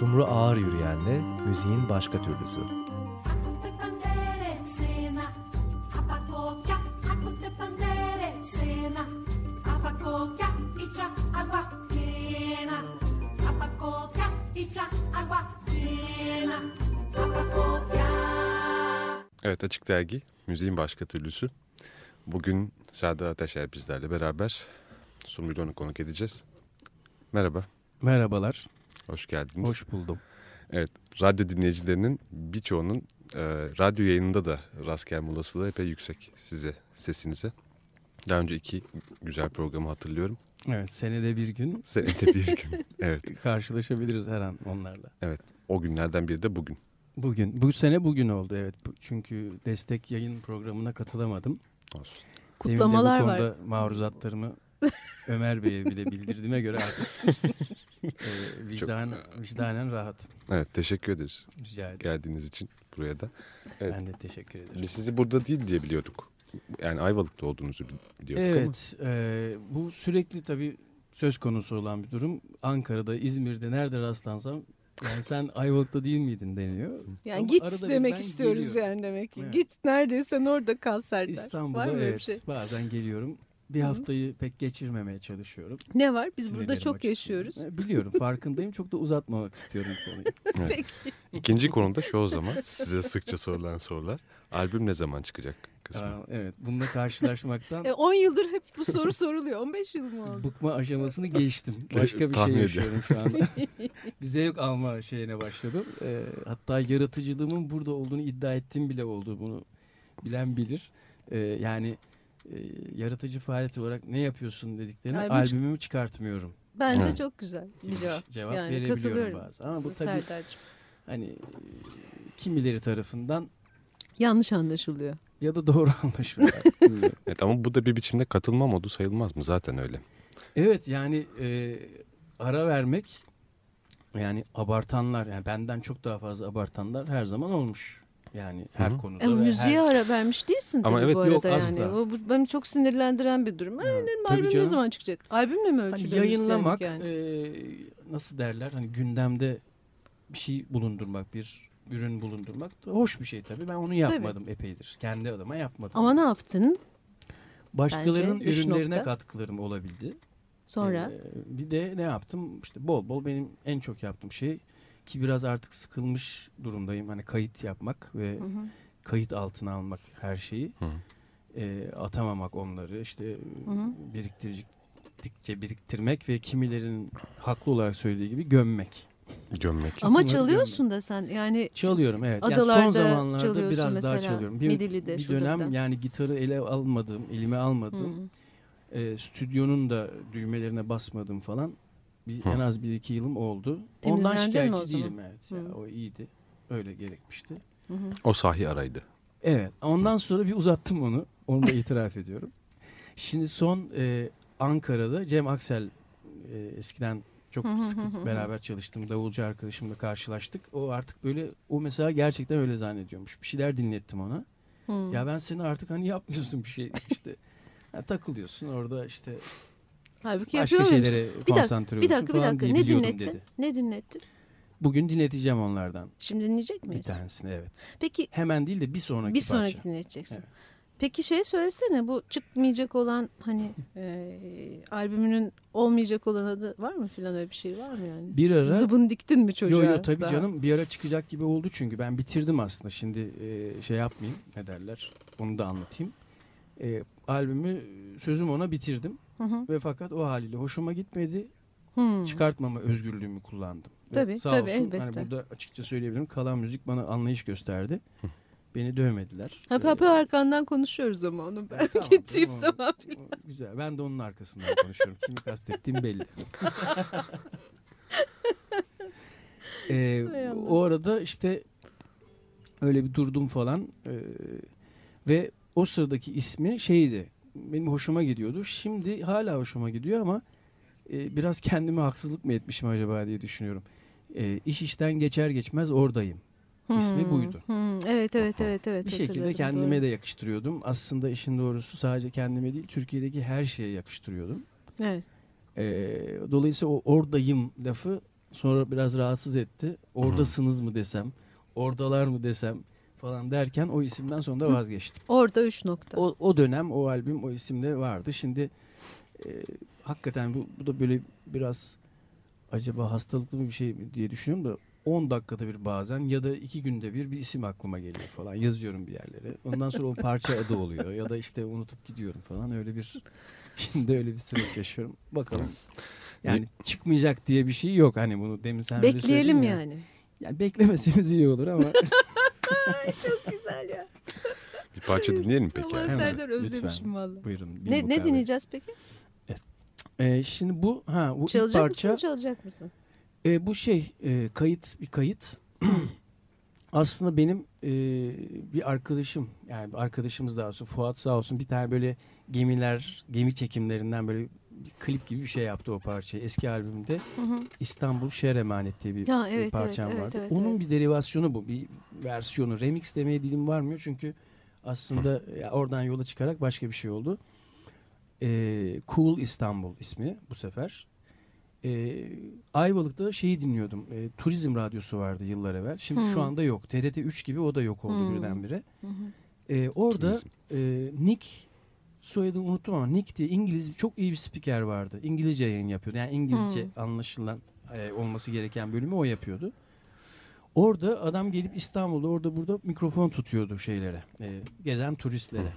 Sumru Ağır Yürüyen'le müziğin başka türlüsü. Evet, Açık Dergi, müziğin başka türlüsü. Bugün Serdar Ateşer bizlerle beraber Sumru'yla onu konuk edeceğiz. Merhaba. Merhabalar. Hoş geldiniz. Hoş buldum. Evet, radyo dinleyicilerinin birçoğunun radyo yayınında da rast gelme olasılığı epey yüksek size, sesinize. Daha önce 2 güzel programı hatırlıyorum. Evet, senede bir gün. Senede bir gün, evet. Karşılaşabiliriz her an onlarla. Evet, o günlerden biri de bugün. Bugün, bu sene bugün oldu, evet. Çünkü destek yayın programına katılamadım. Olsun. Kutlamalar var. Bu konuda maruzatlarımı Ömer Bey'e bile bildirdiğime göre artık vicdanen rahat. Evet, teşekkür ederiz. Rica ederim. Geldiğiniz için buraya da. Evet. Ben de teşekkür ederim. Biz sizi burada değil diye biliyorduk. Yani Ayvalık'ta olduğunuzu biliyorduk ama. Evet, bu sürekli tabii söz konusu olan bir durum. Ankara'da, İzmir'de nerede rastlansam, yani sen Ayvalık'ta değil miydin deniyor. Yani ama git demek istiyoruz geliyor. Yani demek ki. Evet. Git neredeyse orada kal Serdar. İstanbul'da evet şey? Bazen geliyorum. Bir haftayı pek geçirmemeye çalışıyorum. Ne var? Biz burada çok yaşıyoruz. Biliyorum, farkındayım. Çok da uzatmamak istiyorum konuyu. Evet. Peki. İkinci konuda şu o zaman. Size sıkça sorulan sorular. Albüm ne zaman çıkacak kısmı? Aa, evet, bununla karşılaşmaktan. 10 yıldır hep bu soru soruluyor. 15 yıl mı oldu? Bıkma aşamasını geçtim. Başka bir şey yaşıyorum şu anda. Bir zevk alma şeyine başladım. Hatta yaratıcılığımın burada olduğunu iddia ettiğim bile oldu. Bunu bilen bilir. Yani... yaratıcı faaliyet olarak ne yapıyorsun dediklerine albümümü çıkartmıyorum. Bence çok güzel bir cevap yani verebiliyorum bazen. Ama bu tabii hani kimileri tarafından yanlış anlaşılıyor. Ya da doğru anlaşılıyor. Evet, ama bu da bir biçimde katılma modu sayılmaz mı? Zaten öyle. Evet, yani ara vermek, yani abartanlar, yani benden çok daha fazla abartanlar her zaman olmuş. Yani her konuda. Ama müziğe ara vermiş değilsin tabii, evet, bu arada yok, yani. O beni çok sinirlendiren bir durum. Albüm ne zaman çıkacak? Albümle mi ölçülüyor? Hani yayınlamak, yani. Nasıl derler? Hani gündemde bir şey bulundurmak, bir ürün bulundurmak da hoş bir şey tabii. Ben onu yapmadım epeydir. Kendi adıma yapmadım. Ama ne yaptın? Başkalarının ürünlerine katkılarım olabildi. Sonra? Bir de ne yaptım? İşte bol bol benim en çok yaptığım şey, ki biraz artık sıkılmış durumdayım. Hani kayıt yapmak ve kayıt altına almak her şeyi. Atamamak onları. İşte biriktirmek ve kimilerin haklı olarak söylediği gibi gömmek. Ama çalıyorsun da sen yani. Çalıyorum, evet. Adalarda yani son zamanlarda biraz mesela, daha çalıyorum. Bir dönem yani gitarı elime almadığım, stüdyonun da düğmelerine basmadım falan. En az 1-2 yılım oldu. Ondan şikayetçi değilim, evet. Ya, o iyiydi. Öyle gerekmişti. O sahi araydı. Evet. Ondan sonra bir uzattım onu. Onu da itiraf ediyorum. Şimdi son Ankara'da Cem Aksel, eskiden çok sıkı beraber çalıştığım davulcu arkadaşımla karşılaştık. O artık böyle, o mesela gerçekten öyle zannediyormuş. Bir şeyler dinlettim ona. Ya ben seni artık hani yapmıyorsun bir şey işte. Yani takılıyorsun orada işte. Halbuki başka şeylere konsantre oluyorsun. Bir dakika. Ne dinlettin? Dedi. Ne dinlettin? Bugün dinleteceğim onlardan. Şimdi dinleyecek miyiz? Bir tanesini, evet. Peki, hemen değil de bir sonraki parça dinleteceksin. Evet. Peki şey söylesene, bu çıkmayacak olan hani albümünün olmayacak olan adı var mı filan, öyle bir şey var mı yani? Bir ara. Zıbın diktin mi çocuğa? Yok tabii canım, bir ara çıkacak gibi oldu çünkü ben bitirdim aslında, şimdi şey yapmayayım, ne derler, onu da anlatayım. Albümü, sözüm ona, bitirdim. Ve fakat o haliyle hoşuma gitmedi. Çıkartmama özgürlüğümü kullandım. Tabii, sağ tabii olsun, elbette. Hani burada açıkça söyleyebilirim. Kalan müzik bana anlayış gösterdi. Beni dövmediler. Hep arkandan konuşuyoruz ama onu ben gittiğim zaman. Güzel, ben de onun arkasından konuşuyorum. Kimi kastettiğim belli. O arada işte öyle bir durdum falan. Ve o sıradaki ismi şeydi. Benim hoşuma gidiyordu. Şimdi hala hoşuma gidiyor ama biraz kendime haksızlık mı etmişim acaba diye düşünüyorum. İş işten geçer geçmez oradayım. İsmi buydu. Evet. Bir şekilde kendime de yakıştırıyordum. Aslında işin doğrusu sadece kendime değil, Türkiye'deki her şeye yakıştırıyordum. Evet. Dolayısıyla o oradayım lafı Sonra biraz rahatsız etti. Oradasınız mı desem, oradalar mı desem falan derken o isimden sonra da vazgeçtim. Orada 3 nokta. O dönem o albüm o isimde vardı. Şimdi hakikaten bu da böyle biraz acaba hastalıklı mı bir şey mi diye düşünüyorum da 10 dakikada bir bazen ya da 2 günde bir isim aklıma geliyor falan. Yazıyorum bir yerlere. Ondan sonra o parça adı oluyor ya da işte unutup gidiyorum falan. Öyle bir şimdi öyle bir süreç yaşıyorum. Bakalım. Yani çıkmayacak diye bir şey yok. Hani bunu demin sen bile söyledin ya. Bekleyelim yani. Yani beklemeseniz iyi olur ama. Çok güzel ya. Bir parça dinleyelim peki. Aman yani. Serdar özlemişim valla. Buyurun. Ne dinleyeceğiz peki? Evet. Şimdi bu ilk parça. Çalacak mısın? Bu kayıt. Aslında benim bir arkadaşım, yani arkadaşımız daha olsun, Fuat sağ olsun, bir tane böyle gemi çekimlerinden böyle bir klip gibi bir şey yaptı o parçayı. Eski albümde İstanbul Şehir Emanet diye bir parçam vardı. Evet, onun bir derivasyonu bu, bir versiyonu. Remix demeye dilim varmıyor çünkü aslında oradan yola çıkarak başka bir şey oldu. Cool İstanbul ismi bu sefer. Ayvalık'ta dinliyordum. Turizm radyosu vardı yıllar evvel. Şimdi şu anda yok. TRT3 gibi o da yok oldu birdenbire. Orada Nick, soyadını unuttum ama Nick diye İngiliz çok iyi bir spiker vardı. İngilizce yayın yapıyordu. Yani İngilizce anlaşılan olması gereken bölümü o yapıyordu. Orada adam gelip İstanbul'da orada burada mikrofon tutuyordu şeylere. Gezen turistlere.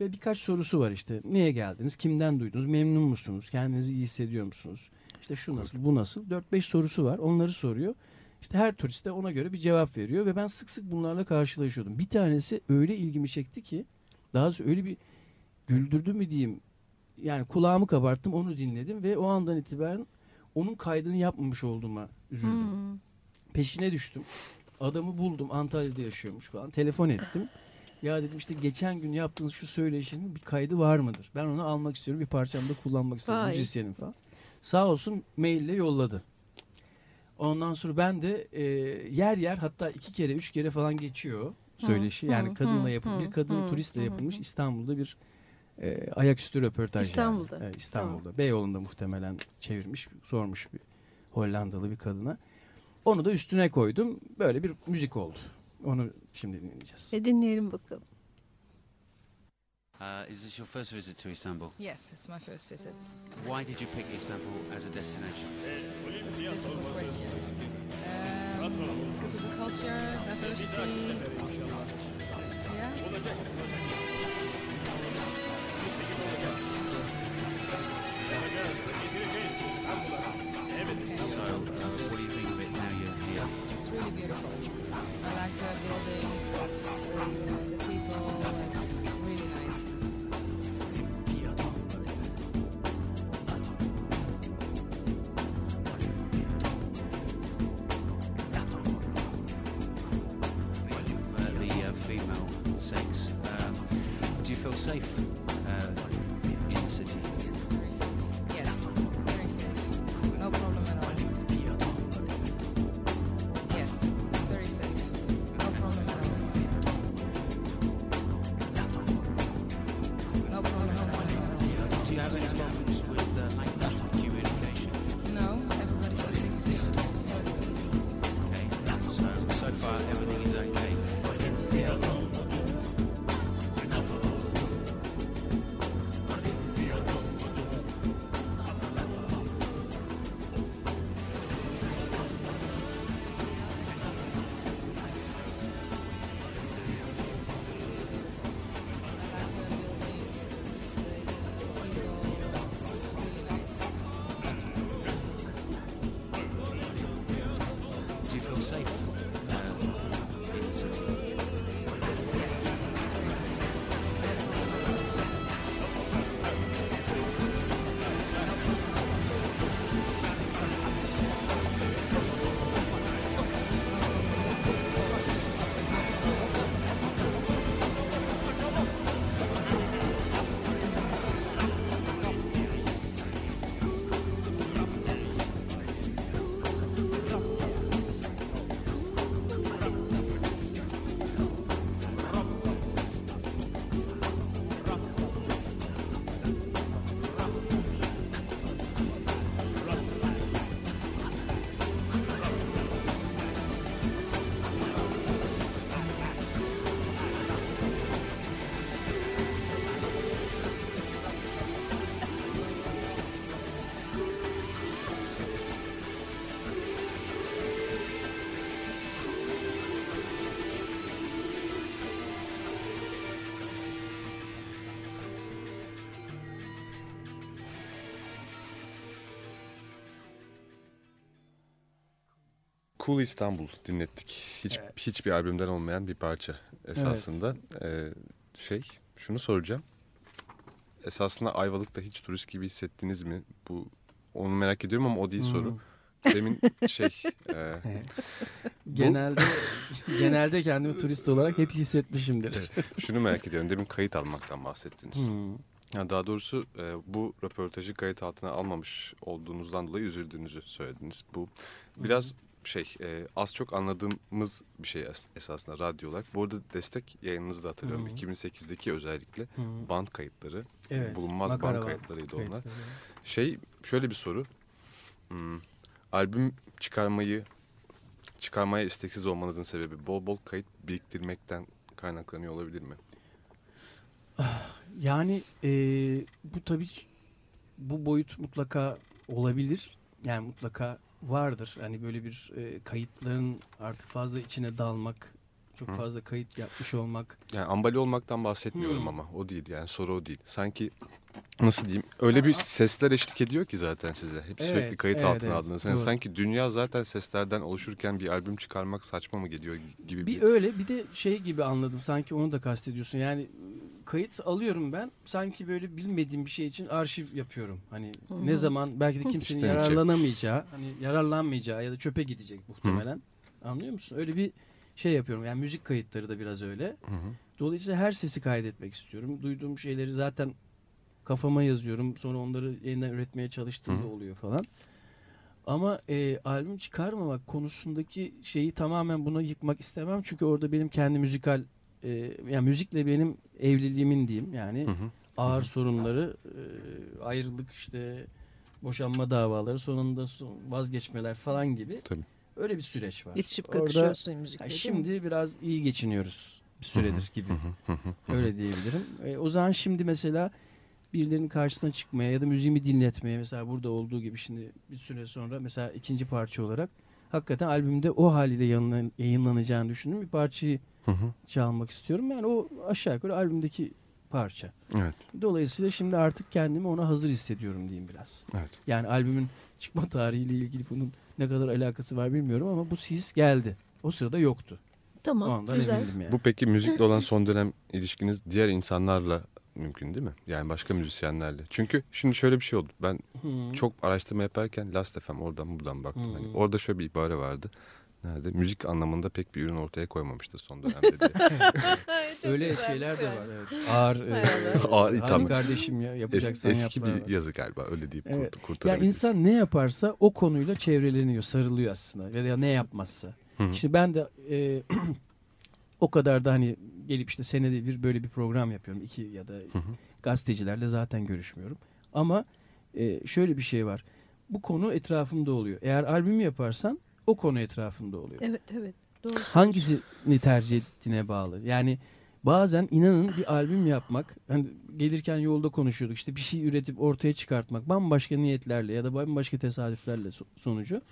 Ve birkaç sorusu var işte. Niye geldiniz? Kimden duydunuz? Memnun musunuz? Kendinizi iyi hissediyor musunuz? İşte şu nasıl, bu nasıl? 4-5 sorusu var. Onları soruyor. İşte her turiste ona göre bir cevap veriyor ve ben sık sık bunlarla karşılaşıyordum. Bir tanesi öyle ilgimi çekti ki, daha sonra öyle bir güldürdü mü diyeyim. Yani kulağımı kabarttım, onu dinledim ve o andan itibaren onun kaydını yapmamış olduğuma üzüldüm. Peşine düştüm. Adamı buldum. Antalya'da yaşıyormuş falan. Telefon ettim. Ya dedim işte geçen gün yaptığınız şu söyleşinin bir kaydı var mıdır? Ben onu almak istiyorum. Bir parçamda kullanmak istiyorum. Müzisyenim falan. Sağ olsun maille yolladı. Ondan sonra ben de yer yer hatta 2 kere 3 kere falan geçiyor söyleşi. Yani kadınla yapılmış, bir kadın turistle yapılmış İstanbul'da bir ayaküstü röportaj. İstanbul'da. Yani. İstanbul'da. Tamam. Beyoğlu'nda muhtemelen çevirmiş, sormuş bir Hollandalı bir kadına. Onu da üstüne koydum. Böyle bir müzik oldu. Onu şimdi dinleyeceğiz. Dinleyelim bakalım. Is this your first visit to Istanbul? Yes, it's my first visit. Why did you pick Istanbul as a destination? That's a difficult question. Because of the culture, diversity. Yeah. So, what do you think of it now you're here? It's really beautiful. I like the buildings, the people. It's really nice. Feel safe in the city. Yes, very safe. Yes, very safe. No problem at all. Yes, very safe. No problem at all. No problem at all. Do you have any problems with language communication? No, everybody speaks English, so it's easy. Okay, so far everything is okay. Cool İstanbul dinlettik. Hiçbir albümden olmayan bir parça esasında. Evet. Şunu soracağım. Esasında Ayvalık'ta hiç turist gibi hissettiniz mi? Bu onu merak ediyorum ama o değil soru. Demin genelde kendimi turist olarak hep hissetmişimdir. Evet. Şunu merak ediyorum. Demin kayıt almaktan bahsettiniz. Yani daha doğrusu bu röportajı kayıt altına almamış olduğunuzdan dolayı üzüldüğünüzü söylediniz. Bu biraz az çok anladığımız bir şey esasında radyo olarak. Bu arada destek yayınınızı da hatırlıyorum. 2008'deki özellikle band kayıtları, bulunmaz makara band kayıtlarıydı onlar. Evet. Şöyle bir soru. Albüm çıkarmaya isteksiz olmanızın sebebi bol bol kayıt biriktirmekten kaynaklanıyor olabilir mi? Yani bu tabii bu boyut mutlaka olabilir. Yani mutlaka vardır. Hani böyle bir kayıtların artık fazla içine dalmak, çok fazla kayıt yapmış olmak. Yani ambali olmaktan bahsetmiyorum ama o değil yani soru o değil. Sanki nasıl diyeyim öyle bir sesler eşlik ediyor ki zaten size. Hep sürekli kayıt altına aldınız. Yani sanki dünya zaten seslerden oluşurken bir albüm çıkarmak saçma mı geliyor gibi bir... Öyle bir de gibi anladım sanki onu da kastediyorsun yani... Kayıt alıyorum ben. Sanki böyle bilmediğim bir şey için arşiv yapıyorum. Hani ne zaman belki de kimsenin yararlanamayacağı, hani yararlanmayacağı ya da çöpe gidecek muhtemelen. Anlıyor musun? Öyle bir yapıyorum. Yani müzik kayıtları da biraz öyle. Dolayısıyla her sesi kaydetmek istiyorum. Duyduğum şeyleri zaten kafama yazıyorum. Sonra onları yeniden üretmeye çalıştığım da oluyor falan. Ama albüm çıkarmamak konusundaki şeyi tamamen buna yıkmak istemem. Çünkü orada benim kendi müzikal yani müzikle benim evliliğimin diyeyim yani ağır sorunları, ayrılık boşanma davaları, sonunda vazgeçmeler falan gibi öyle bir süreç var. İtişip kakışıyorsun müzikle. Şimdi biraz iyi geçiniyoruz bir süredir gibi öyle diyebilirim. O zaman şimdi mesela birilerinin karşısına çıkmaya ya da müziğimi dinletmeye mesela burada olduğu gibi şimdi bir süre sonra mesela ikinci parça olarak hakikaten albümde o haliyle yayınlanacağını düşündüğüm bir parçayı çalmak istiyorum. Yani o aşağı yukarı albümdeki parça. Evet. Dolayısıyla şimdi artık kendimi ona hazır hissediyorum diyeyim biraz. Evet. Yani albümün çıkma tarihiyle ilgili bunun ne kadar alakası var bilmiyorum ama bu his geldi. O sırada yoktu. Tamam, güzel. Yani. Bu peki müzikle olan son dönem ilişkiniz diğer insanlarla mümkün değil mi? Yani başka müzisyenlerle. Çünkü şimdi şöyle bir şey oldu. Ben çok araştırma yaparken Last FM oradan buradan baktım. Hani orada şöyle bir ibare vardı. Nerede? Müzik anlamında pek bir ürün ortaya koymamıştı son dönemde diye. Öyle şeyler de var. Evet. Ağır kardeşim ya yapacaksan eski bir yazı galiba öyle deyip kurtarabiliriz. Ya insan ne yaparsa o konuyla çevreleniyor, sarılıyor aslında. Ya ne yapmazsa. Şimdi ben de o kadar da hani gelip senede bir böyle bir program yapıyorum. 2 ya da gazetecilerle zaten görüşmüyorum. Ama şöyle bir şey var. Bu konu etrafımda oluyor. Eğer albüm yaparsan o konu etrafında oluyor. Evet. Doğru. Hangisini tercih ettiğine bağlı. Yani bazen inanın bir albüm yapmak, hani gelirken yolda konuşuyorduk bir şey üretip ortaya çıkartmak bambaşka niyetlerle ya da bambaşka tesadüflerle sonucu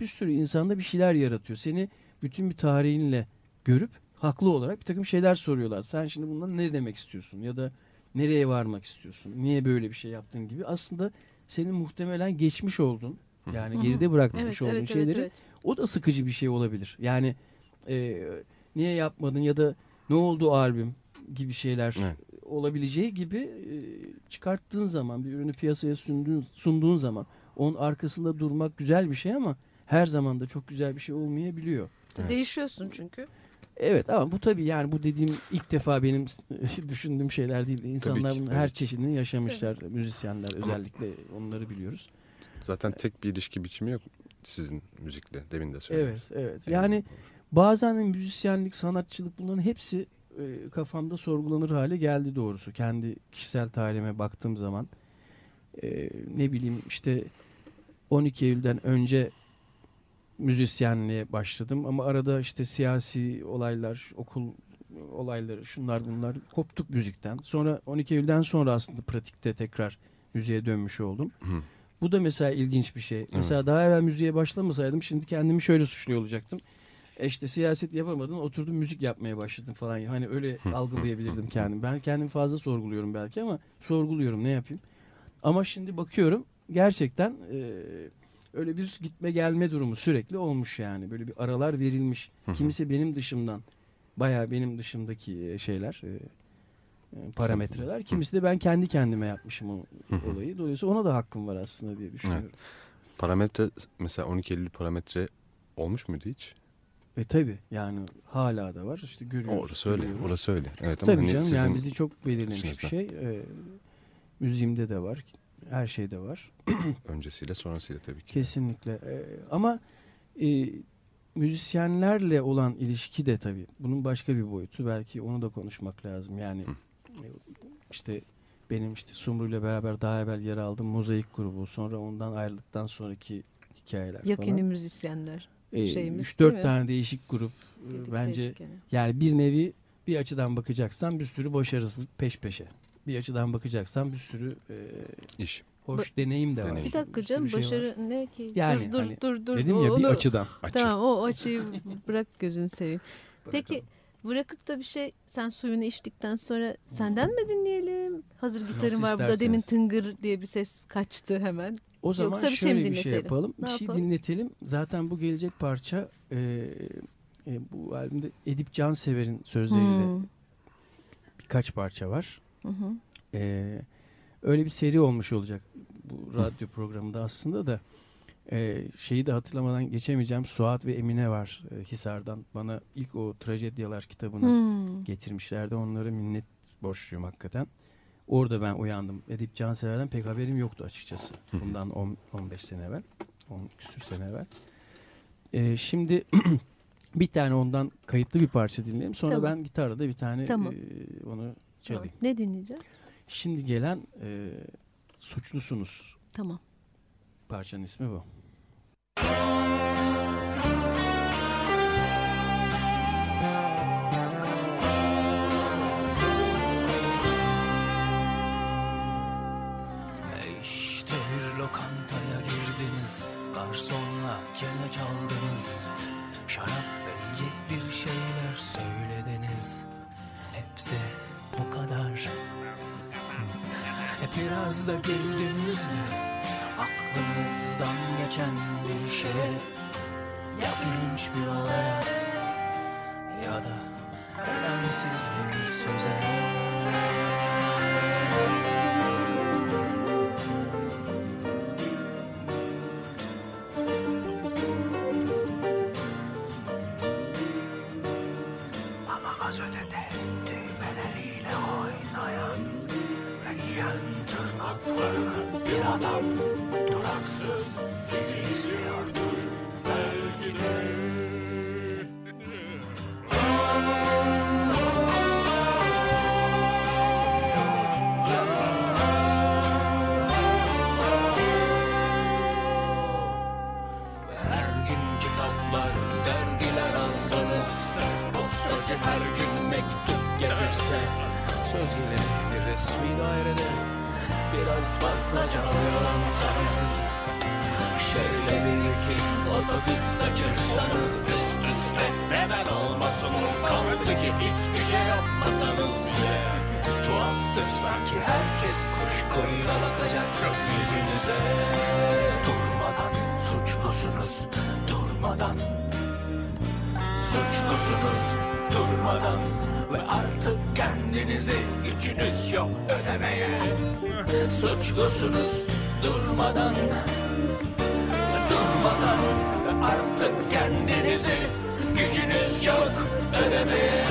bir sürü insanda bir şeyler yaratıyor. Seni bütün bir tarihinle görüp haklı olarak bir takım şeyler soruyorlar. Sen şimdi bundan ne demek istiyorsun ya da nereye varmak istiyorsun? Niye böyle bir şey yaptın gibi. Aslında senin muhtemelen geçmiş oldun. Yani geride bırakmış olduğun şeyleri o da sıkıcı bir şey olabilir. Yani niye yapmadın ya da ne oldu albüm gibi şeyler olabileceği gibi çıkarttığın zaman bir ürünü piyasaya sunduğun zaman onun arkasında durmak güzel bir şey ama her zaman da çok güzel bir şey olmayabiliyor. Değişiyorsun çünkü. Evet ama bu tabii yani bu dediğim ilk defa benim düşündüğüm şeyler değil. İnsanlar her çeşidini yaşamışlar müzisyenler özellikle onları biliyoruz. Zaten tek bir ilişki biçimi yok sizin müzikle demin de söylediniz. Evet. Yani bazen müzisyenlik, sanatçılık bunların hepsi kafamda sorgulanır hale geldi doğrusu. Kendi kişisel tarihime baktığım zaman 12 Eylül'den önce müzisyenliğe başladım. Ama arada siyasi olaylar, okul olayları, şunlar bunlar koptuk müzikten. Sonra 12 Eylül'den sonra aslında pratikte tekrar müziğe dönmüş oldum. Bu da mesela ilginç bir şey. Mesela daha evvel müziğe başlamasaydım şimdi kendimi şöyle suçluyor olacaktım. Siyaset yapamadım, oturdum müzik yapmaya başladım falan. Hani öyle algılayabilirdim kendimi. Ben kendimi fazla sorguluyorum belki ama sorguluyorum ne yapayım. Ama şimdi bakıyorum gerçekten öyle bir gitme gelme durumu sürekli olmuş yani. Böyle bir aralar verilmiş. Hı-hı. Kimisi benim dışımdan, bayağı benim dışımdaki şeyler, parametreler. Kimisi de ben kendi kendime yapmışım o olayı. Dolayısıyla ona da hakkım var aslında diye düşünüyorum. Evet. Parametre mesela 12 Eylül parametre olmuş muydu hiç? Tabii yani hala da var. İşte görüyoruz. Orası öyle. Görüyoruz. Orası öyle. Evet, tabii ama canım yani bizi çok belirlemiş bir şey. Müziğimde de var. Her şeyde var. Öncesiyle sonrasıyla tabii ki. Kesinlikle. Ama müzisyenlerle olan ilişki de tabii. Bunun başka bir boyutu. Belki onu da konuşmak lazım. Yani işte benim işte Sumru'yla beraber daha evvel yer aldığım Mozaik grubu. Sonra ondan ayrıldıktan sonraki hikayeler yakını falan. Yakını müzisyenler. 3-4 tane değişik grup. Dedik, bence dedik yani bir nevi bir açıdan bakacaksan bir sürü başarısızlık peş peşe. Bir açıdan bakacaksan bir sürü iş. Hoş deneyim de var. Bir dakika canım, bir başarı şey ne ki? Yani, dur. Dedim ya bir açıdan. Tamam, o açıyı bırak gözünü seveyim. Bırakalım. Peki bırakıp da bir şey, sen suyunu içtikten sonra senden mi dinleyelim? Hazır gitarım var burada, demin tıngır diye bir ses kaçtı hemen. O zaman yoksa şöyle bir şey yapalım. Ne bir yapalım? Şey dinletelim. Zaten bu gelecek parça bu albümde Edip Cansever'in sözleriyle birkaç parça var. Öyle bir seri olmuş olacak bu radyo programında aslında da şeyi de hatırlamadan geçemeyeceğim. Suat ve Emine var Hisar'dan. Bana ilk o Trajedyalar kitabını getirmişlerdi. Onlara minnet borçluyum hakikaten. Orada ben uyandım. Edip Cansever'den pek haberim yoktu açıkçası. Bundan 15 sene evvel. 10 küsür sene evvel. Şimdi bir tane ondan kayıtlı bir parça dinleyelim. Sonra ben gitarla da bir tane onu çalayım. Ne dinleyeceğim? Şimdi gelen Suçlusunuz. Tamam. Parçanın ismi bu. İşte bir lokantaya girdiniz, garsonla çene çaldınız, şarap ve yiyecek bir şeyler söylediniz. Hepsi bu kadar. Biraz da güldünüz. Aklınızdan geçen bir şeye, ya gülünç bir olaya, ya da önemsiz bir söze. Ama az ötede düğmeleriyle oynayan ve yiyen tırnaklarını bir adam duraksız sizi izliyordur belki de. Her gün kitaplar, dergiler alsanız, postacı her gün mektup getirse, söz gelimi bir resmi dairede biraz fazlaca oyalansanız, şöyle bir iki otobüs kaçırsanız, üst üste neden olmasın, kaldı ki hiçbir şey yapmasanız bile tuhaftır sanki herkes kuşkuyla bakacak gökyüzünüze. Durmadan suçlusunuz, durmadan suçlusunuz, durmadan ve artık kendinizi gücünüz yok ödemeye. Suçlusunuz durmadan, durmadan ve artık kendinizi gücünüz yok ödemeye.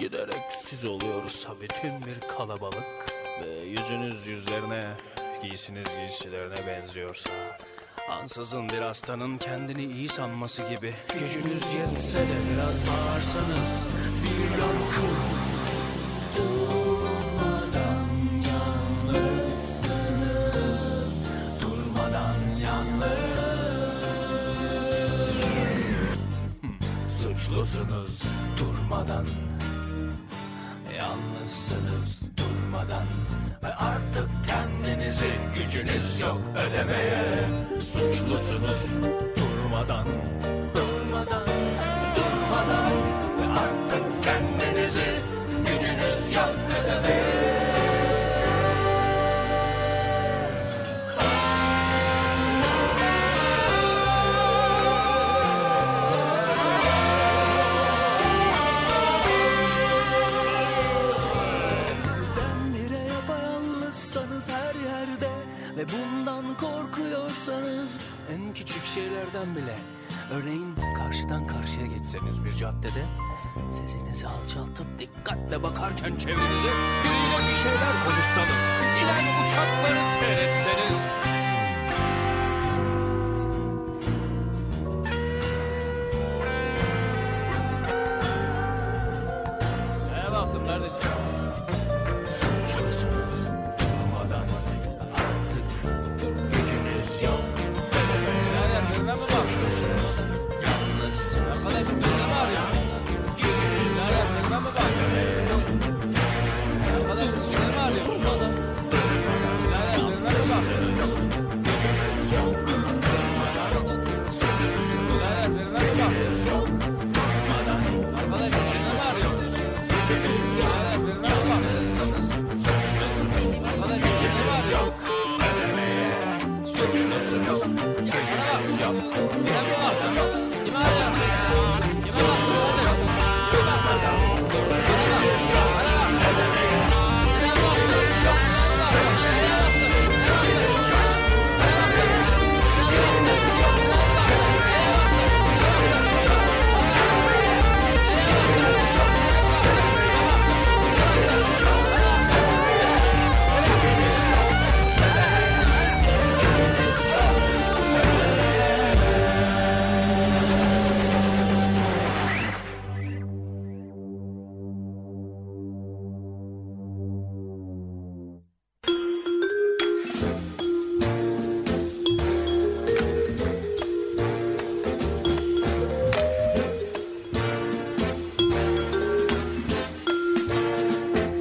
Giderek siz oluyorsa bütün bir kalabalık ve yüzünüz yüzlerine, giysiniz giysilerine benziyorsa, ansızın bir hastanın kendini iyi sanması gibi, gücünüz yetse de biraz bağırsanız bir yankı. Durmadan yalnızsınız, durmadan yalnız. Suçlusunuz durmadan, yalnızsınız durmadan ve artık kendinizi gücünüz yok ödemeye. Suçlusunuz durmadan, durmadan, durmadan ve artık kendinizi gücünüz yok ödemeye. en küçük şeylerden bile. Örneğin karşıdan karşıya geçseniz bir caddede, sesinizi alçaltıp dikkatle bakarken çevrenize biriyle bir şeyler konuşsanız, inen uçakları seyretseniz.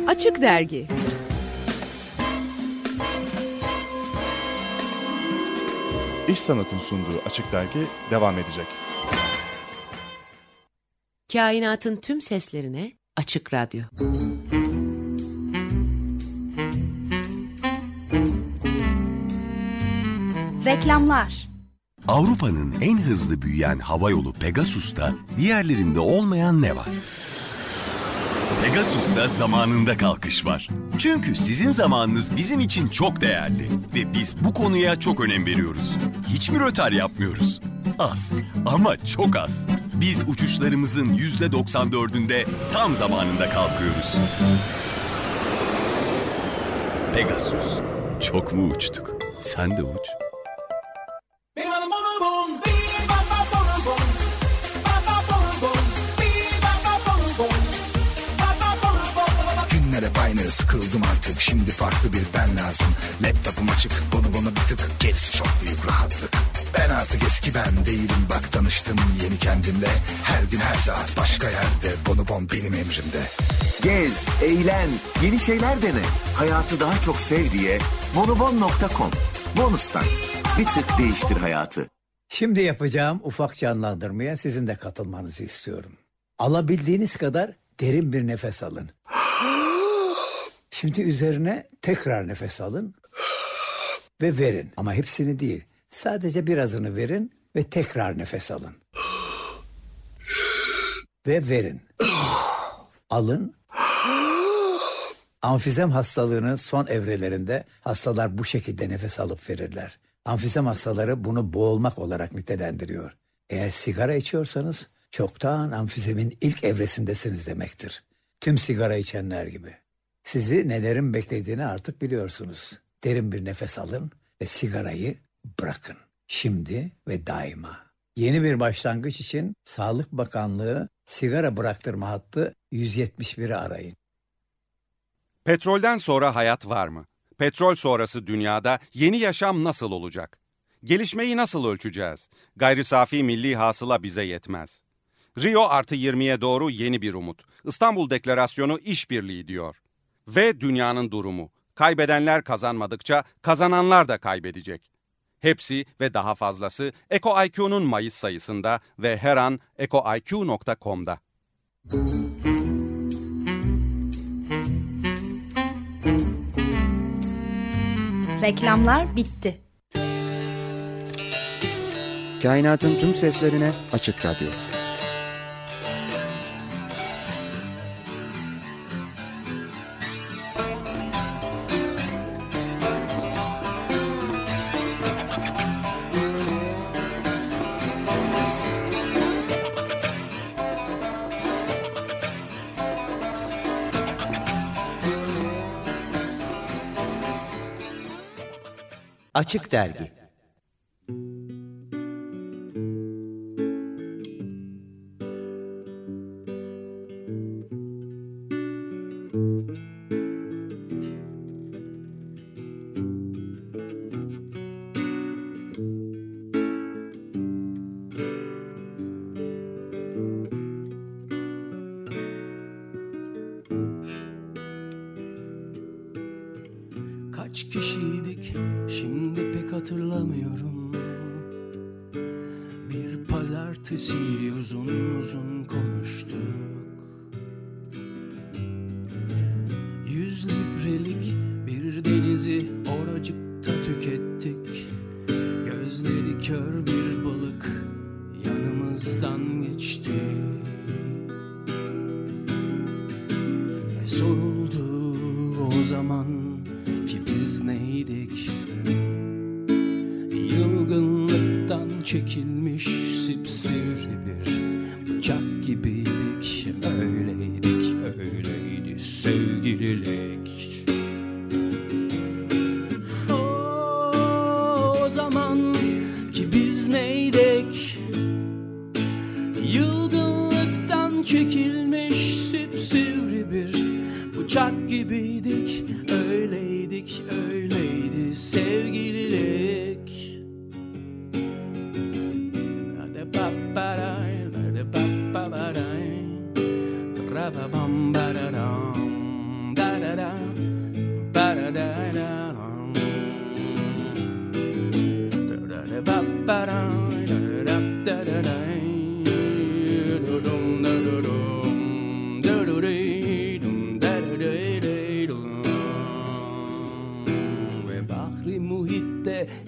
Açık Dergi. İş Sanat'ın sunduğu Açık Dergi devam edecek. Kainatın tüm seslerine Açık Radyo. Reklamlar. Avrupa'nın en hızlı büyüyen havayolu Pegasus'ta diğerlerinde olmayan ne var? Pegasus'ta zamanında kalkış var. Çünkü sizin zamanınız bizim için çok değerli ve biz bu konuya çok önem veriyoruz. Hiç mi rötar yapmıyoruz? Az ama çok az. Biz uçuşlarımızın %94'ünde tam zamanında kalkıyoruz. Pegasus. Çok mu uçtuk? Sen de uç. Sıkıldım artık, şimdi farklı bir ben lazım. Laptopum açık, bana bir tık. Gerisi çok büyük rahatlık. Ben artık eski ben değilim, bak tanıştım yeni kendimle. Her gün her saat başka yerde, bonobon benim emrimde. Gez, eğlen, yeni şeyler dene. Hayatı daha çok sev diye bonobon.com. Bonustan bir tık değiştir hayatı. Şimdi yapacağım ufak canlandırmaya sizin de katılmanızı istiyorum. Alabildiğiniz kadar derin bir nefes alın. Şimdi üzerine tekrar nefes alın ve verin. Ama hepsini değil, sadece birazını verin ve tekrar nefes alın. Ve verin. Alın. Amfizem hastalığının son evrelerinde hastalar bu şekilde nefes alıp verirler. Amfizem hastaları bunu boğulmak olarak nitelendiriyor. Eğer sigara içiyorsanız çoktan amfizemin ilk evresindesiniz demektir. Tüm sigara içenler gibi. Sizi nelerin beklediğini artık biliyorsunuz. Derin bir nefes alın ve sigarayı bırakın. Şimdi ve daima. Yeni bir başlangıç için Sağlık Bakanlığı sigara bıraktırma hattı 171'i arayın. Petrolden sonra hayat var mı? Petrol sonrası dünyada yeni yaşam nasıl olacak? Gelişmeyi nasıl ölçeceğiz? Gayri safi milli hasıla bize yetmez. Rio artı 20'ye doğru yeni bir umut. İstanbul Deklarasyonu işbirliği diyor. Ve dünyanın durumu. Kaybedenler kazanmadıkça kazananlar da kaybedecek. Hepsi ve daha fazlası Eko IQ'nun Mayıs sayısında ve her an ekoiq.com'da. Reklamlar bitti. Kainatın tüm seslerine Açık Radyo. Açık Dergi.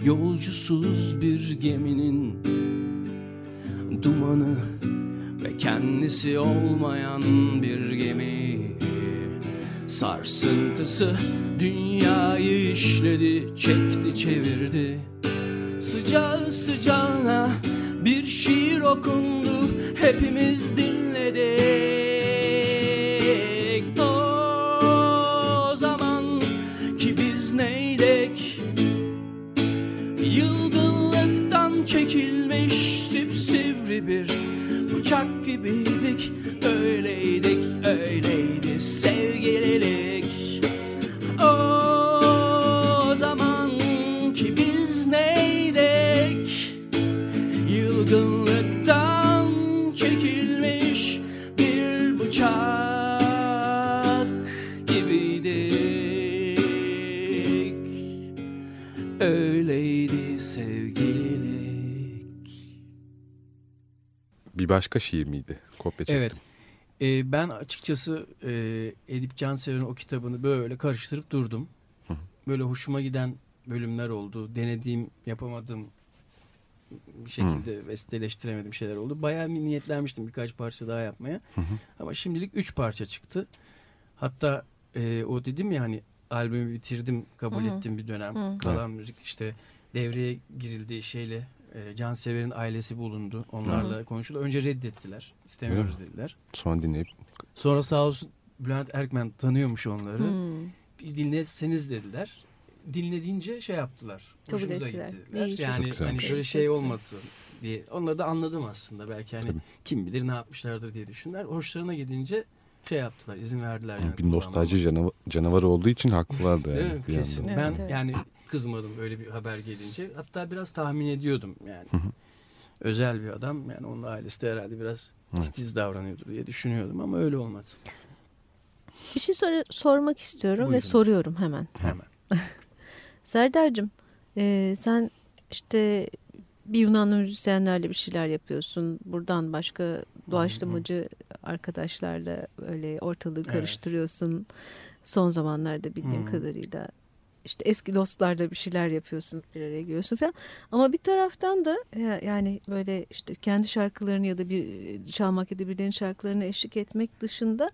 Yolcusuz bir geminin dumanı ve kendisi olmayan bir gemi sarsıntısı dünyayı işledi, çekti çevirdi. Sıcağı sıcağına bir şiir okundu, hepimiz dinledik. O zaman ki biz neydik? Yılgınlıktan çekilmiş sipsivri bir bıçak gibiydik, öyleydik, öyleydi sevgililik. O zaman ki biz neydik? Yılgınlıktan çekilmiş bir bıçak gibiydik, öyleydi. Bir başka şiir miydi? Kopya çektim. Evet. Ben açıkçası Edip Cansever'in o kitabını böyle karıştırıp durdum. Hı-hı. Böyle hoşuma giden bölümler oldu. Denediğim, yapamadığım bir şekilde besteleştiremediğim şeyler oldu. Bayağı niyetlenmiştim birkaç parça daha yapmaya. Hı-hı. Ama şimdilik 3 parça çıktı. Hatta o dedim ya hani albümü bitirdim, kabul Hı-hı. ettim bir dönem. Hı-hı. Kalan müzik işte devreye girildiği şeyle Cansever'in ailesi bulundu. Onlarla Hı-hı. konuşuldu. Önce reddettiler. İstemiyoruz dediler. Sonra dinleyip. Sonra sağ olsun Bülent Erkmen tanıyormuş onları. Hı-hı. Bir dinletseniz dediler. Dinlediğince şey yaptılar. Kabul hoşumuza ettiler. Gittiler. İyi, yani hani böyle şey olmasın diye. Onları da anladım aslında. Belki hani Tabii. kim bilir ne yapmışlardır diye düşündüler. Hoşlarına gidince şey yaptılar. İzin verdiler. Yani bir nostalji canavarı olduğu için haklılardı. Yani. Değil mi? Kesin. Evet, ben yani kızmadım öyle bir haber gelince. Hatta biraz tahmin ediyordum yani. Hı hı. Özel bir adam. Yani onun ailesi de herhalde biraz titiz davranıyordur diye düşünüyordum ama öyle olmadı. Bir şey sormak istiyorum Buyurun. Ve soruyorum hemen. Serdar'cığım sen işte bir Yunanlı müzisyenlerle bir şeyler yapıyorsun. Buradan başka doğaçlamacı arkadaşlarla öyle ortalığı karıştırıyorsun. Son zamanlarda bildiğim kadarıyla İşte eski dostlarla bir şeyler yapıyorsun, bir araya geliyorsun falan. Ama bir taraftan da yani böyle işte kendi şarkılarını ya da bir çalmak ya da birilerinin şarkılarını eşlik etmek dışında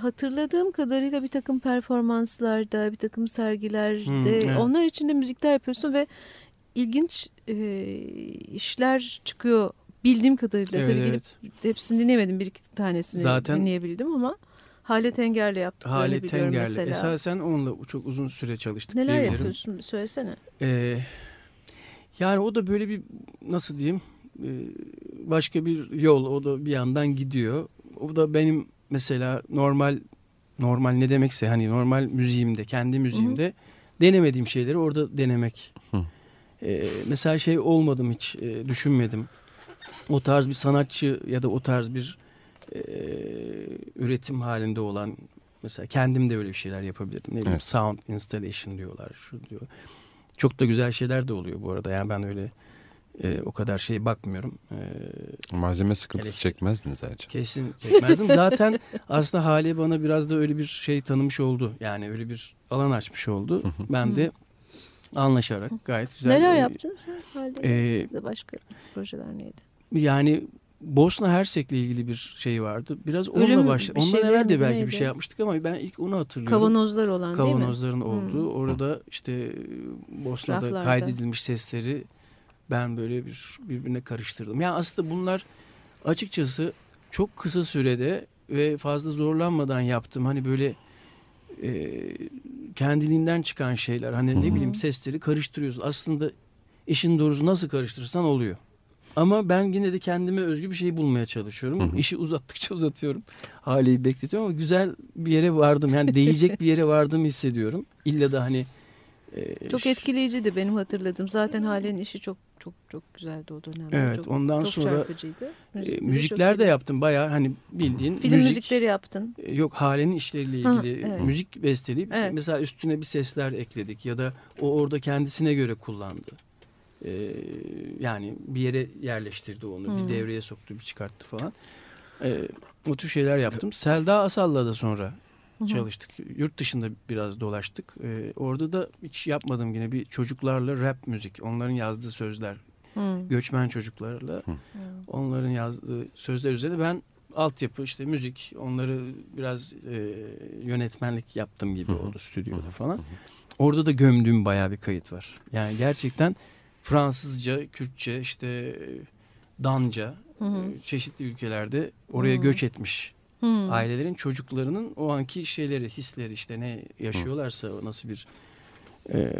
hatırladığım kadarıyla bir takım performanslarda, bir takım sergilerde onlar için de müzikler yapıyorsun ve ilginç işler çıkıyor bildiğim kadarıyla. Evet, tabii gidip hepsini dinlemedim, bir iki tanesini zaten dinleyebildim ama. Hale Tenger'le yaptıklarını Hale biliyorum Tenger'le. Mesela. Hale Tenger'le. Esasen onunla çok uzun süre çalıştık. Neler yapıyorsun? Söylesene. Yani o da böyle bir, nasıl diyeyim, başka bir yol. O da bir yandan gidiyor. O da benim mesela normal ne demekse, hani normal müziğimde, kendi müziğimde denemediğim şeyleri orada denemek. Mesela şey olmadım hiç, düşünmedim. O tarz bir sanatçı ya da o tarz bir üretim halinde olan, mesela kendim de öyle bir şeyler yapabilirdim. Ne bileyim, sound installation diyorlar, şu diyor. Çok da güzel şeyler de oluyor bu arada. Yani ben öyle o kadar şeye bakmıyorum. Malzeme sıkıntısı çekmezdiniz herhalde. Kesin çekmezdim. Zaten aslında Hale bana biraz da öyle bir şey tanımış oldu. Yani öyle bir alan açmış oldu. Ben de anlaşarak gayet güzel. Neler yaptınız? Başka projeler neydi? Yani Bosna Hersek'le ilgili bir şey vardı. Biraz onunla başladık. Ondan evvel de belki bir şey yapmıştık ama ben ilk onu hatırlıyorum. Kavanozlar olan, değil mi? Kavanozların olduğu. Orada işte Bosna'da raflarda kaydedilmiş sesleri ben böyle birbirine karıştırdım. Yani aslında bunlar açıkçası çok kısa sürede ve fazla zorlanmadan yaptım. Hani böyle kendiliğinden çıkan şeyler. Hani ne bileyim, sesleri karıştırıyoruz. Aslında işin doğrusu nasıl karıştırırsan oluyor. Ama ben yine de kendime özgü bir şey bulmaya çalışıyorum. İşi uzattıkça uzatıyorum. Haleyi bekletiyorum ama güzel bir yere vardım. Yani değecek bir yere vardığımı hissediyorum. İlla da hani... çok etkileyiciydi benim hatırladığım. Zaten Hale'nin işi çok güzeldi o dönemde. Evet, çok, ondan çok sonra çarpıcıydı. Müzikler de yaptım bayağı, hani bildiğin. Film müzikleri yaptın. Yok, Hale'nin işleriyle ilgili müzik besteleyip mesela üstüne bir sesler ekledik ya da o orada kendisine göre kullandı. Yani bir yere yerleştirdi onu, bir devreye soktu, bir çıkarttı falan. O tür şeyler yaptım. Selda Asal'la da sonra çalıştık. Yurt dışında biraz dolaştık. Orada da hiç yapmadım, yine bir çocuklarla rap müzik. Onların yazdığı sözler. Göçmen çocuklarla. Onların yazdığı sözler üzerine ben altyapı, işte müzik, onları biraz yönetmenlik yaptım gibi oldu stüdyoda falan. Orada da gömdüğüm bayağı bir kayıt var. Yani gerçekten Fransızca, Kürtçe, işte Danca, çeşitli ülkelerde oraya göç etmiş ailelerin çocuklarının o anki şeyleri, hisleri, işte ne yaşıyorlarsa, nasıl bir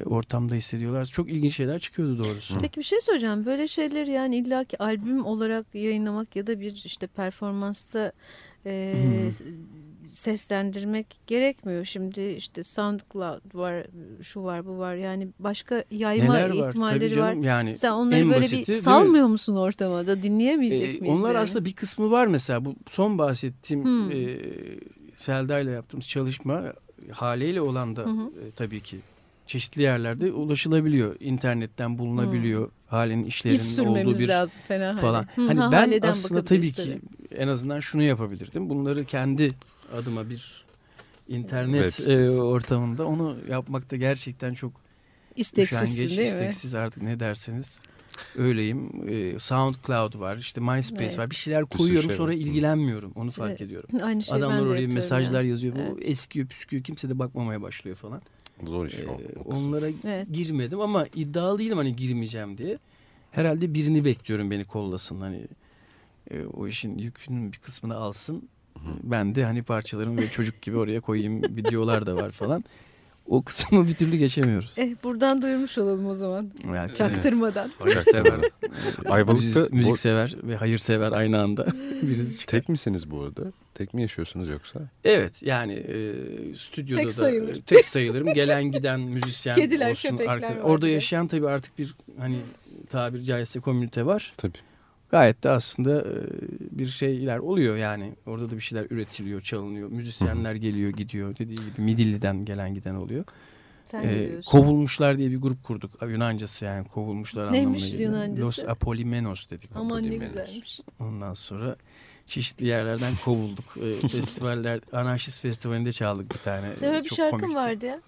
ortamda hissediyorlarsa çok ilginç şeyler çıkıyordu doğrusu. Peki bir şey söyleyeceğim. Böyle şeyler yani illaki albüm olarak yayınlamak ya da bir işte performansta seslendirmek gerekmiyor. Şimdi işte SoundCloud var, şu var, bu var. Yani başka yayma var, ihtimalleri var. Yani sen onları böyle basiti, bir salmıyor musun ortama da dinleyemeyecek miyiz? Onlar yani? Aslında bir kısmı var mesela. Bu son bahsettiğim Selda ile yaptığımız çalışma, Hale ile olan da tabii ki çeşitli yerlerde ulaşılabiliyor. İnternetten bulunabiliyor. Hale'nin işlerinin olduğu bir lazım, fena falan. Hani ben aslında tabii isterim ki en azından şunu yapabilirdim. Bunları kendi adıma bir internet ortamında onu yapmakta gerçekten çok isteksizsin, değil mi? İsteksiz, artık ne derseniz öyleyim. SoundCloud var, işte MySpace var. Bir şeyler koyuyorum, sonra ilgilenmiyorum. Onu fark ediyorum. Aynı şey. Adamlar oraya mesajlar yazıyor. Bu eskiyor püsküyor. Kimse de bakmamaya başlıyor falan. Zor iş o. Onlara girmedim ama iddialı değilim hani girmeyeceğim diye. Herhalde birini bekliyorum beni kollasın. Hani o işin yükünün bir kısmını alsın. Ben de hani parçalarımı böyle çocuk gibi oraya koyayım, videolar da var falan. O kısmı bir türlü geçemiyoruz. Buradan duyurmuş olalım o zaman. Yani, çaktırmadan. Hayırsever. Ayvalık'ta müziksever ve hayırsever aynı anda birisi çıkar. Tek misiniz bu arada? Tek mi yaşıyorsunuz yoksa? Evet, yani stüdyoda tek da sayılır. Tek sayılırım. Gelen giden müzisyen kediler, olsun. Orada yaşayan tabii artık bir, hani tabiri caizse komünite var. Tabii. Gayet de aslında bir şeyler oluyor yani. Orada da bir şeyler üretiliyor, çalınıyor. Müzisyenler geliyor, gidiyor. Dediği gibi Midilli'den gelen giden oluyor. Sen Kovulmuşlar diye bir grup kurduk. Yunancası yani Kovulmuşlar neymiş anlamına geliyor. Yunancası? Los Apolimenos dedik. Aman ne güzelmiş. Ondan sonra çeşitli yerlerden kovulduk. Festivaller, Anarşist Festivali'nde çaldık bir tane. Senin bir şarkın vardı ya.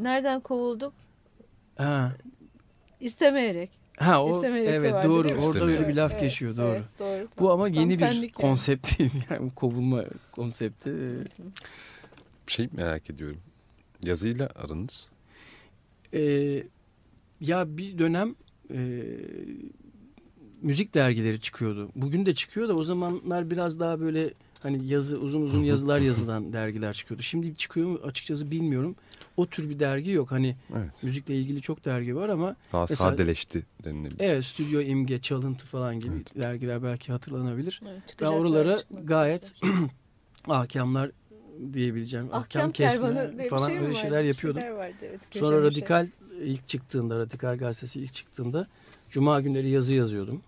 Nereden kovulduk? İstemeyerek. İstemeyerek evet, de vardı, doğru. Orada öyle bir laf geçiyor, doğru. Evet, doğru. Bu ama yeni bir konsept değil. Yani kovulma konsepti. Şey merak ediyorum. Yazıyla aranız? Ya bir dönem müzik dergileri çıkıyordu. Bugün de çıkıyor da o zamanlar biraz daha böyle hani yazı, uzun uzun yazılar yazılan dergiler çıkıyordu. Şimdi çıkıyor mu açıkçası bilmiyorum. O tür bir dergi yok. Hani evet, müzikle ilgili çok dergi var ama daha mesela, sadeleşti denilebilir. Evet, Stüdyo İmge, Çalıntı falan gibi evet, dergiler belki hatırlanabilir. Evet, ben oralara gayet ahkamlar diyebileceğim. Ahkam kesme falan şey öyle şeyler yapıyordum. Şeyler vardı, evet, sonra Radikal ilk çıktığında, Radikal gazetesi ilk çıktığında Cuma günleri yazı yazıyordum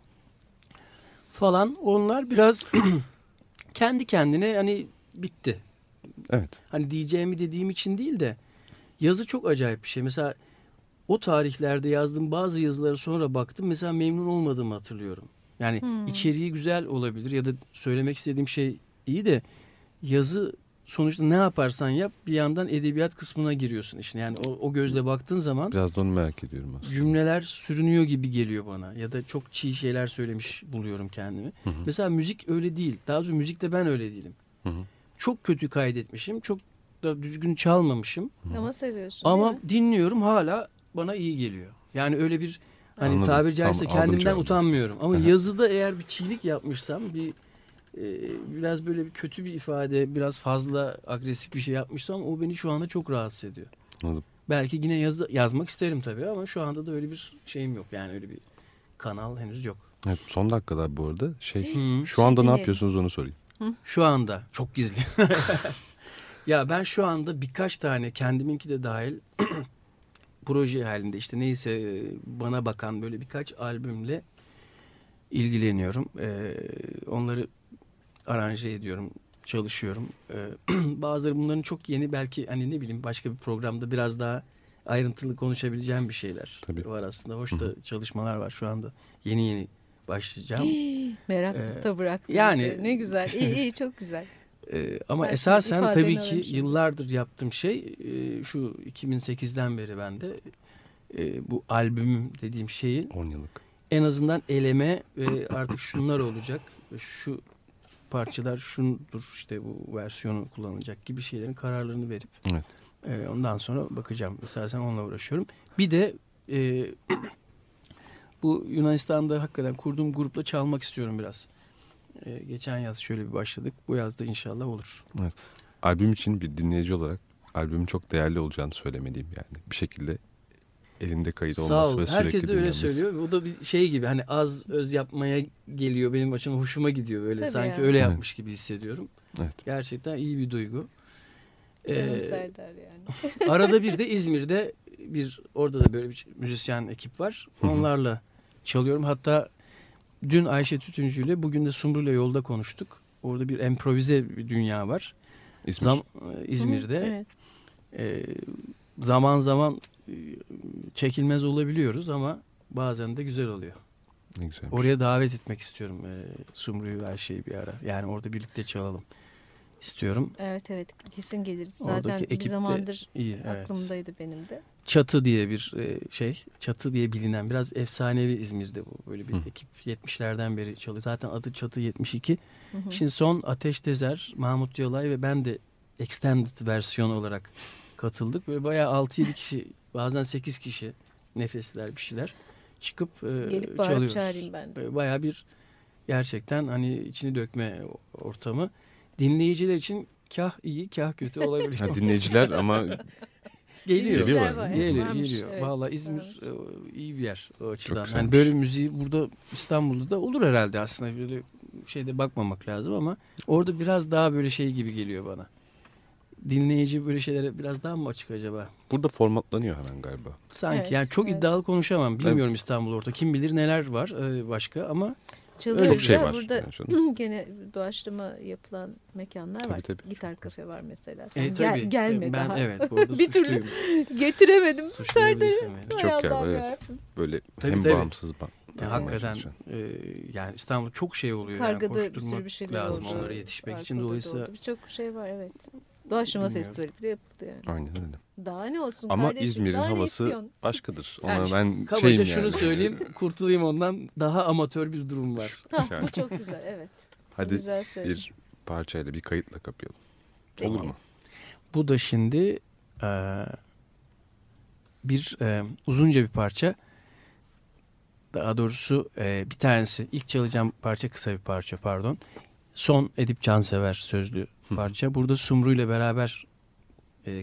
falan. Onlar biraz kendi kendine hani bitti. Evet. Hani diyeceğimi dediğim için değil de yazı çok acayip bir şey. Mesela o tarihlerde yazdığım bazı yazılara sonra baktım. Mesela memnun olmadığımı hatırlıyorum. Yani içeriği güzel olabilir ya da söylemek istediğim şey iyi de yazı sonuçta ne yaparsan yap bir yandan edebiyat kısmına giriyorsun işin. Yani o gözle baktığın zaman biraz da onu merak ediyorum aslında. Cümleler sürünüyor gibi geliyor bana ya da çok çiğ şeyler söylemiş buluyorum kendimi. Hı hı. Mesela müzik öyle değil. Daha doğrusu müzikte ben öyle değilim. Hı hı. Çok kötü kaydetmişim. Çok da düzgün çalmamışım. Hı. Ama seviyorsun. Ama dinliyorum, hala bana iyi geliyor. Yani öyle bir hani anladım, tabiri caizse kendimden utanmıyorum. Ama yazıda eğer bir çiğlik yapmışsam, bir biraz böyle bir kötü bir ifade, biraz fazla agresif bir şey yapmışsam o beni şu anda çok rahatsız ediyor. Anladım. Belki yine yazmak isterim tabii ama şu anda da öyle bir şeyim yok. Yani öyle bir kanal henüz yok. Evet, son dakikada bu arada şey şu anda ne yapıyorsunuz onu sorayım. Hı? Şu anda çok gizli. Ya ben şu anda birkaç tane kendiminki de dahil proje halinde işte neyse bana bakan böyle birkaç albümle ilgileniyorum. Onları aranje ediyorum, çalışıyorum. Bazıları bunların çok yeni, belki hani ne bileyim başka bir programda biraz daha ayrıntılı konuşabileceğim bir şeyler tabii var aslında. Hoş da çalışmalar var şu anda. Yeni başlayacağım. Meraklı da bıraktınız. Yani ne güzel. İyi çok güzel. Ama ben esasen tabii ki almışım, yıllardır yaptığım şey şu 2008'den beri ben de bu albüm dediğim şeyi 10 yıllık en azından eleme ve artık şunlar olacak, şu parçalar şundur işte bu versiyonu kullanılacak gibi şeylerin kararlarını verip evet, ondan sonra bakacağım. Esasen onunla uğraşıyorum. Bir de bu Yunanistan'da hakikaten kurduğum grupla çalmak istiyorum biraz. Geçen yaz şöyle bir başladık. Bu yaz da inşallah olur. Evet. Albüm için bir dinleyici olarak albümün çok değerli olacağını söylemeliyim yani. Bir şekilde elinde kayıt olması ve sürekli herkes de öyle söylüyor. O da bir şey gibi hani az öz yapmaya geliyor. Benim açımdan hoşuma gidiyor böyle. Tabii sanki yani öyle yapmış evet, gibi hissediyorum. Evet. Gerçekten iyi bir duygu. Canım Serdar yani. Arada bir de İzmir'de orada da böyle bir müzisyen ekip var. Onlarla çalıyorum. Hatta dün Ayşe Tütüncü ile bugün de Sumru ile yolda konuştuk. Orada bir improvize bir dünya var. İzmir. İzmir'de. Evet. Zaman zaman çekilmez olabiliyoruz ama bazen de güzel oluyor. Ne güzelmiş. Oraya davet etmek istiyorum Sumru'yu ve Ayşe'yi bir ara. Yani orada birlikte çalalım istiyorum. Evet evet, kesin geliriz. Zaten bir zamandır iyi, aklımdaydı evet, benim de. Çatı diye bir şey, Çatı diye bilinen biraz efsanevi İzmir'de bu. Böyle bir ekip 70'lerden beri çalıyor. Zaten adı Çatı 72. Hı. Şimdi son Ateş Tezer, Mahmut Yolay ve ben de extended versiyon olarak katıldık. Böyle bayağı 6-7 kişi, bazen 8 kişi nefesler bir şeyler çıkıp gelip çalıyoruz. Çağırayım ben de. Bayağı bir gerçekten hani içini dökme ortamı. Dinleyiciler için kah iyi kah kötü olabilir. Ha, dinleyiciler ama geliyor. Evet. Vallahi İzmir iyi bir yer o açıdan. Yani böyle müziği burada İstanbul'da da olur herhalde aslında, böyle şeyde bakmamak lazım ama orada biraz daha böyle şey gibi geliyor bana. Dinleyici böyle şeylere biraz daha mı açık acaba? Burada formatlanıyor hemen galiba. Sanki evet, yani çok iddialı konuşamam. Bilmiyorum İstanbul orta. Kim bilir neler var başka ama çok şey var. Burada yani gene doğaçlama yapılan mekanlar tabii, var. Tabii. Gitar kafe var mesela. Gelme daha. Evet, bir türlü getiremedim. Serdar'ı. Birçok yer var evet. Böyle tabii, hem bağımsız yani hakikaten yani İstanbul çok şey oluyor. Kargada yani koşturmak bir şey lazım oldu, onlara yetişmek için. Dolayısıyla birçok şey var evet. Doğaçlama festivali bile yapıldı yani. Aynen öyle. Daha ne olsun ama kardeşim? Ama İzmir'in havası başkadır. Ona yani ben kabaca şeyim yani. Şunu söyleyeyim, kurtulayım ondan, daha amatör bir durum var. Yani. Bu çok güzel evet. Hadi güzel bir parçayla, bir kayıtla kapayalım. Peki. Olur mu? Bu da şimdi uzunca bir parça. Daha doğrusu bir tanesi. İlk çalacağım parça kısa bir parça pardon. son Edip Cansever sözlü parça. Burada Sumru ile beraber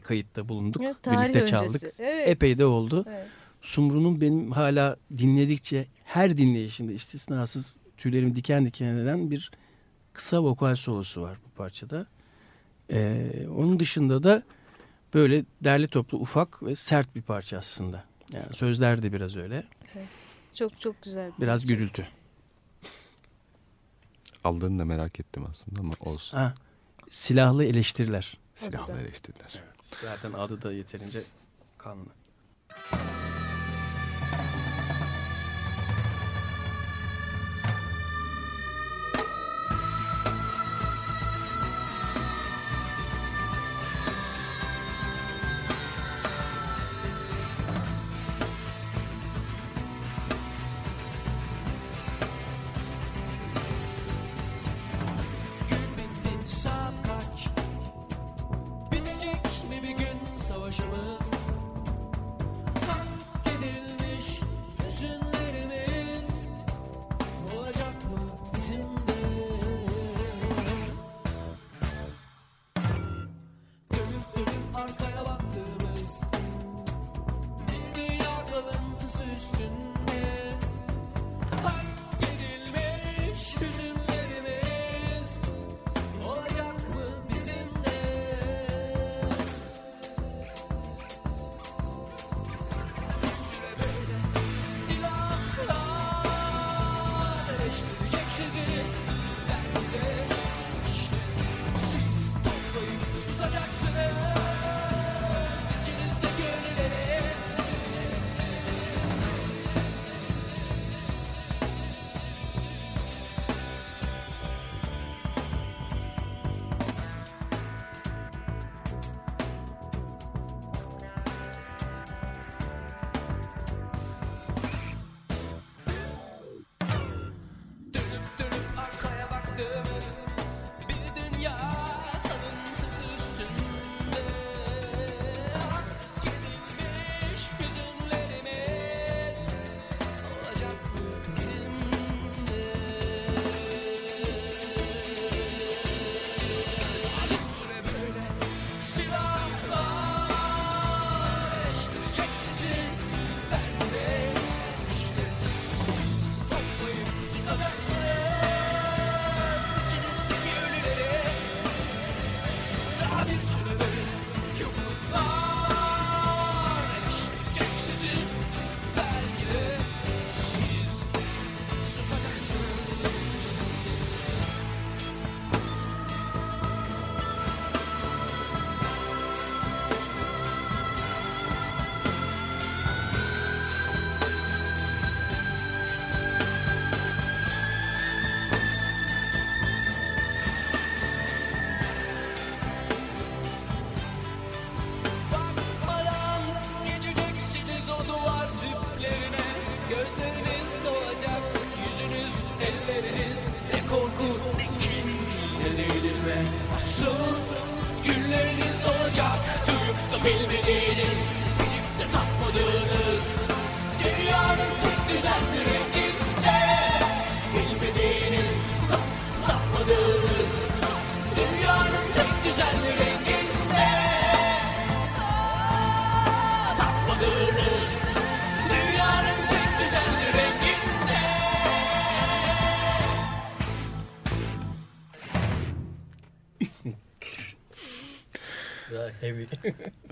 kayıtta bulunduk. Ya, birlikte öncesi çaldık. Evet. Epey de oldu. Evet. Sumru'nun benim hala dinledikçe her dinleyişimde istisnasız tüylerim diken diken eden bir kısa vokal solosu var bu parçada. Onun dışında da böyle derli toplu ufak ve sert bir parça aslında. Yani sözler de biraz öyle. Evet. Çok çok güzel. Biraz gürültü. Aldığını da merak ettim aslında ama olsun. Ha, silahlı eleştiriler. Silahlı adı eleştiriler. Evet. Zaten adı da yeterince kanlı.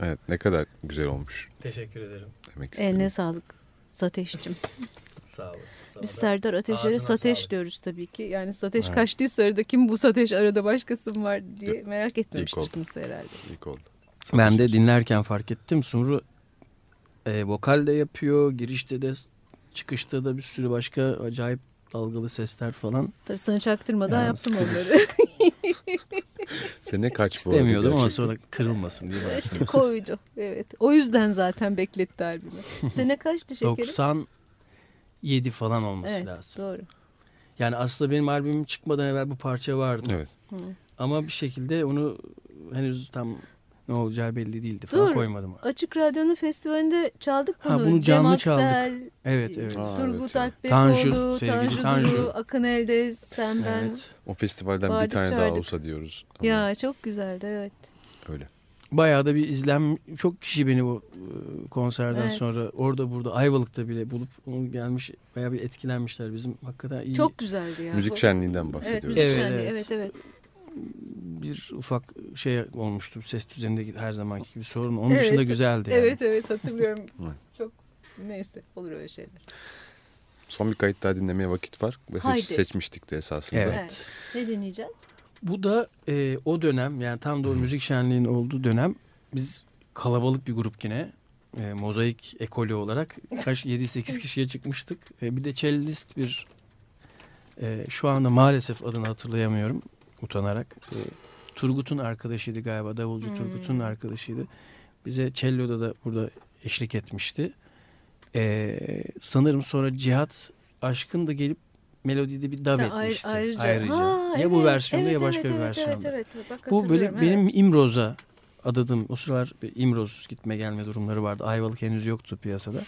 Evet, ne kadar güzel olmuş. Teşekkür ederim. Eline sağlık Sateş'cim. Sağ olasın. Biz Serdar Ateşer'e Sateş diyoruz tabii ki. Yani Sateş kaçtıysa arada kim bu Sateş, arada başkası mı var diye merak etmemiştir kimse herhalde. İlk oldu. Sateş. Ben de dinlerken fark ettim. Sumru vokal de yapıyor. Girişte de çıkışta da bir sürü başka acayip dalgalı sesler falan. Tabii sana çaktırmadan yani yaptım onları. Sene kaç bu arada? İstemiyordum ama sonra kırılmasın diye başladım. İşte Covid'u. Evet. O yüzden zaten bekletti albümü. Sene kaçtı şekerim? 97 falan olması lazım. Evet, doğru. Yani aslında benim albümüm çıkmadan evvel bu parça vardı. Evet. Ama bir şekilde onu henüz tam Ne olacağı belli değildi falan, koymadım. Dur, Açık Radyo'nun festivalinde çaldık bunu. Ha, bunu canlı çaldık. Evet, evet. Turgut, Alpbekoğlu, Tanju, Akın Eldez, sen, evet, ben. O festivalden vardık, bir tane çağırdık. Daha olsa diyoruz. Ama... Ya çok güzeldi, evet. Öyle. Bayağı da bir izlenme, çok kişi beni bu konserden, evet, sonra orada burada Ayvalık'ta bile bulup onu gelmiş, bayağı bir etkilenmişler bizim, hakikaten iyi. Çok güzeldi ya. Müzik şenliğinden bahsediyoruz. Evet, müzik şenliği, evet, evet. Bir ufak şey olmuştu, ses düzenindeki her zamanki gibi sorun. Onun, evet, dışında güzeldi yani. Evet, evet, hatırlıyorum. Çok, neyse, olur öyle şeyler. Son bir kayıt daha dinlemeye vakit var. Haydi. Seçmiştik de esasında. Evet, evet. Ne dinleyeceğiz? Bu da o dönem, yani tam da o müzik şenliğinin olduğu dönem, biz kalabalık bir grup yine. Mozaik ekolü olarak kaç 7-8 kişiye çıkmıştık. Bir de cellist bir şu anda maalesef adını hatırlayamıyorum. Utanarak. Turgut'un arkadaşıydı galiba. Davulcu Turgut'un arkadaşıydı. Bize cello'da da burada eşlik etmişti. Sanırım sonra Cihat Aşkın da gelip melodide bir dub etmişti. Ayrıca. Ha, ya, evet, bu versiyonda, evet, ya başka, evet, bir versiyonda. Evet, evet, evet. Bu böyle, evet, benim İmroz'a adadığım, o sıralar İmroz gitme gelme durumları vardı. Ayvalık henüz yoktu piyasada.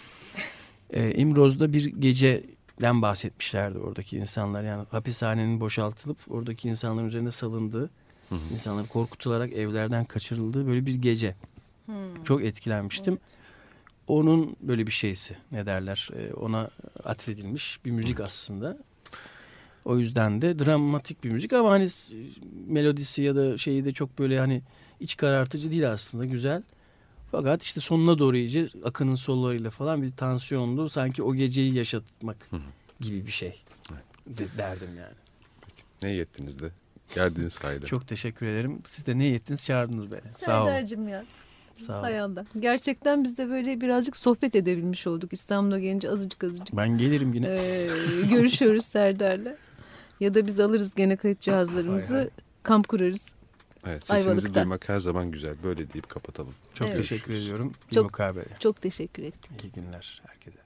İmroz'da bir gece... den bahsetmişlerdi oradaki insanlar, yani hapishanenin boşaltılıp oradaki insanların üzerine salındığı, insanları korkutularak evlerden kaçırıldığı böyle bir gece. Çok etkilenmiştim. Evet. Onun böyle bir şeysi, ne derler, ona atfedilmiş bir müzik aslında. O yüzden de dramatik bir müzik ama hani melodisi ya da şeyi de çok böyle hani iç karartıcı değil aslında, güzel. Fakat işte sonuna doğru iyice Akın'ın sololarıyla falan bir tansiyondu. Sanki o geceyi yaşatmak gibi bir şey derdim yani. Peki. Ne yettiniz de geldiğiniz sayede. Çok teşekkür ederim. Siz de ne yettiniz, çağırdınız beni. Sağ olun. Serdar'cığım ya. Sağ olun. Gerçekten biz de böyle birazcık sohbet edebilmiş olduk. İstanbul'a gelince azıcık azıcık. Ben gelirim yine. Görüşüyoruz Serdar'la. Ya da biz alırız gene kayıt cihazlarımızı. Hay hay. Kamp kurarız. Evet, sesinizi Ayvalık'ta duymak her zaman güzel. Böyle deyip kapatalım. Çok, evet, teşekkür ediyorum. Bir mukabele. Çok teşekkür ettim. İyi günler herkese.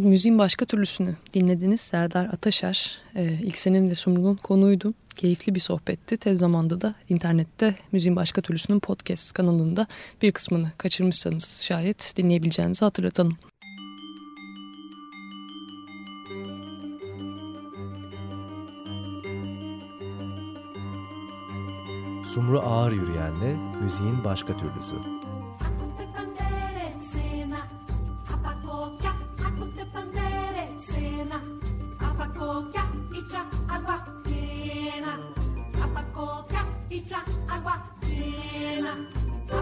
Müziğin başka türlüsünü dinlediniz. Serdar Ateşer, ilk senin ve Sumru'nun konuğuydu. Keyifli bir sohbetti. Tez zamanda da internette Müziğin Başka Türlüsü'nün podcast kanalında bir kısmını kaçırmışsanız şayet dinleyebileceğinizi hatırlatalım. Sumru Ağır Yürüyen'le Müziğin Başka Türlüsü.